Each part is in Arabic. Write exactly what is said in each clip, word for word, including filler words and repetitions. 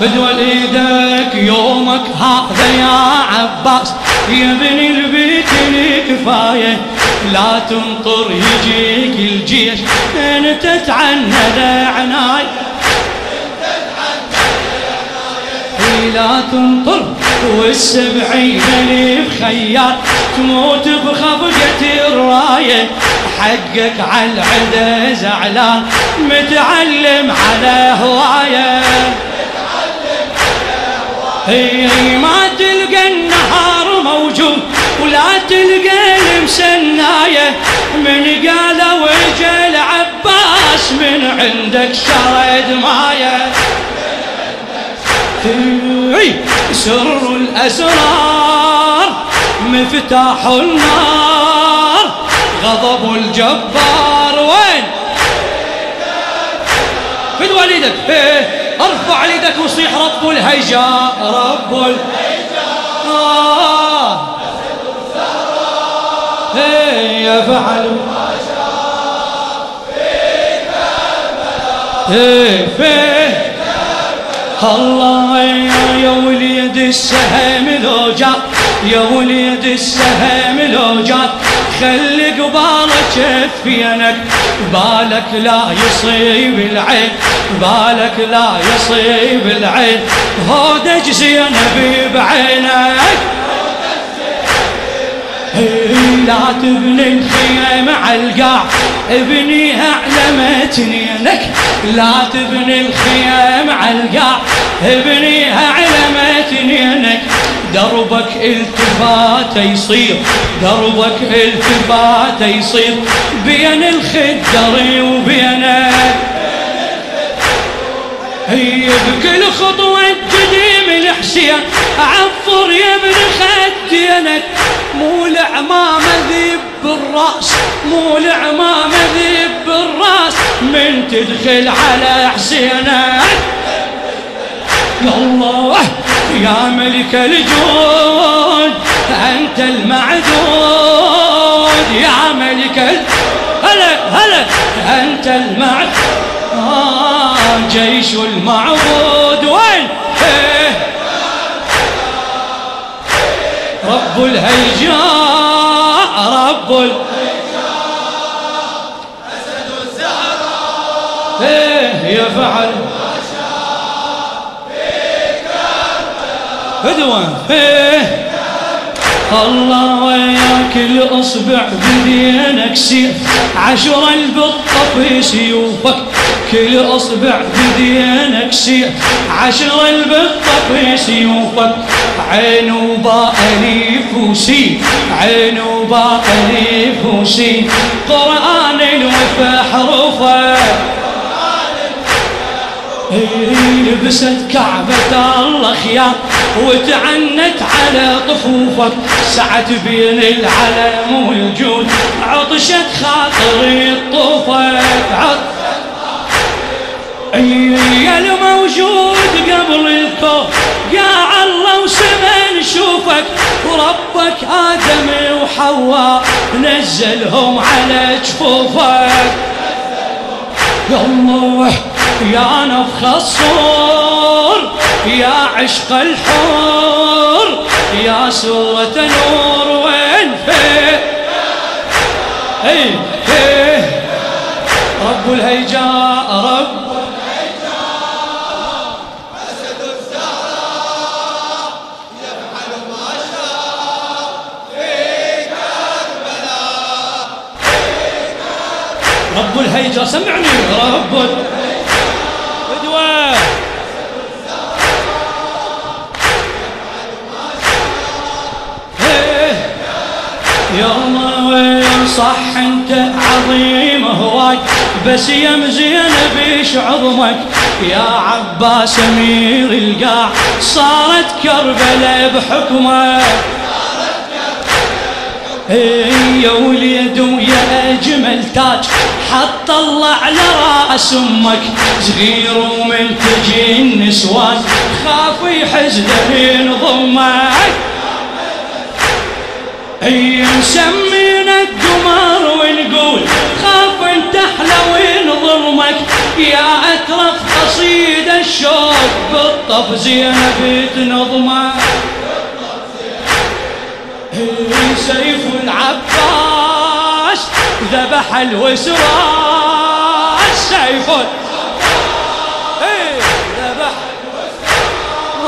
بدول ايدك يومك هذا يا عباس، يا ابن البيت الكفاية لا تنطر يجيك الجيش، انت تتعنى لعناي لا تنطر، والسبعين الف خيار تموت بخفقة الراية، حقك على العدا زعلان متعلم على هواية، هي ما تلقى النهار موجود ولا تلقى المسناية، من قال وجه العباس من عندك شرد ماية، سر الأسرار مفتاح النار غضب الجبار، وين فدوى ليدك ارفع ليدك وصيح رب الهيجاء، رب الهيجاء آه يفعل ما شاء فيك البلاء، الله يا وليد السهم لو جات، يا وليد السهم لو جات خلي قبالك شفينك، بالك لا يصيب العين، بالك لا يصيب العين، هودج زينب بعينك، لا تبني الخيام على القاع ابنيها على متنينك، لا تبني الخيام على القاع ابنيها على متنينك، دربك التفات يصير، دربك التفات يصير بين الخدر وبينك، هي بكل خطوة تجي من حسين عفر يا ابن خدينك، مو العمامة ذيب بالراس، مو العمامة ذيب بالراس من تدخل على حسينك، يا الله يا ملك الجود أنت المعدود، يا ملك الجود هلا هلا أنت المعدود آه جيش المعبود، وين رب الهيجاء، رب الهيجاء أسد الزهراء إيه يفعل ما شاء في كربلاء، إيه الله وياك الأصبع بدينك سيف، عشرة البطة في سيوفك، كل أصبع بدينك سيف، عشرة البطة في سيوفك، عين وباء أليف وسين، عين وباء أليف وسين، قرآن الوفا حروفك، لبست كعبة الله خيار وتعنت على طفوفك، سعت بين العلم والجود عطشت خاطري الطوفك، عطشت خاطري يا الموجود قبل الكون، يا الله وسمن شوفك، وربك آدم وحواء نزلهم على جفوفك، يا الله يا نفخ الصور، يا عشق الحور، يا سورة نور، وين فيه اي فيه رب الهيجاء، رب الهيجاء أسد الزهراء يفعل ما شاء في كربلاء، رب الهيجاء سمعني، رب الهيجاء صح انت عظيم هواي، بس يم زينب ايش عظمك، يا عباس امير القاع صارت كربلاء بحكمك، يا وليد ويا اجمل تاج حط الله على راس امك، صغير ومن تجي النسوان خاف يحزن من ضمك، اي مسمينا الدمار ونقول خاف انت احلى ونظلمك، يا اترف قصيده الشوق بالطف زينب تنظمه، سيف العباس ذبح الوسراج، سيف العباس ذبح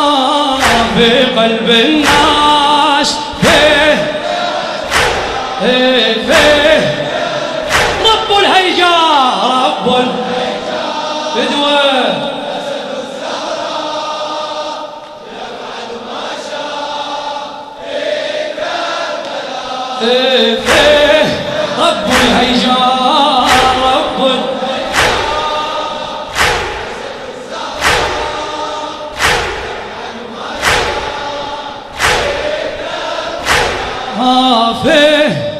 الوسراج في قلب الناس، فيه فيه رب الهيجاء، رب الهيجاء إيه إيه رب الهيجاء، رب الهيجاء.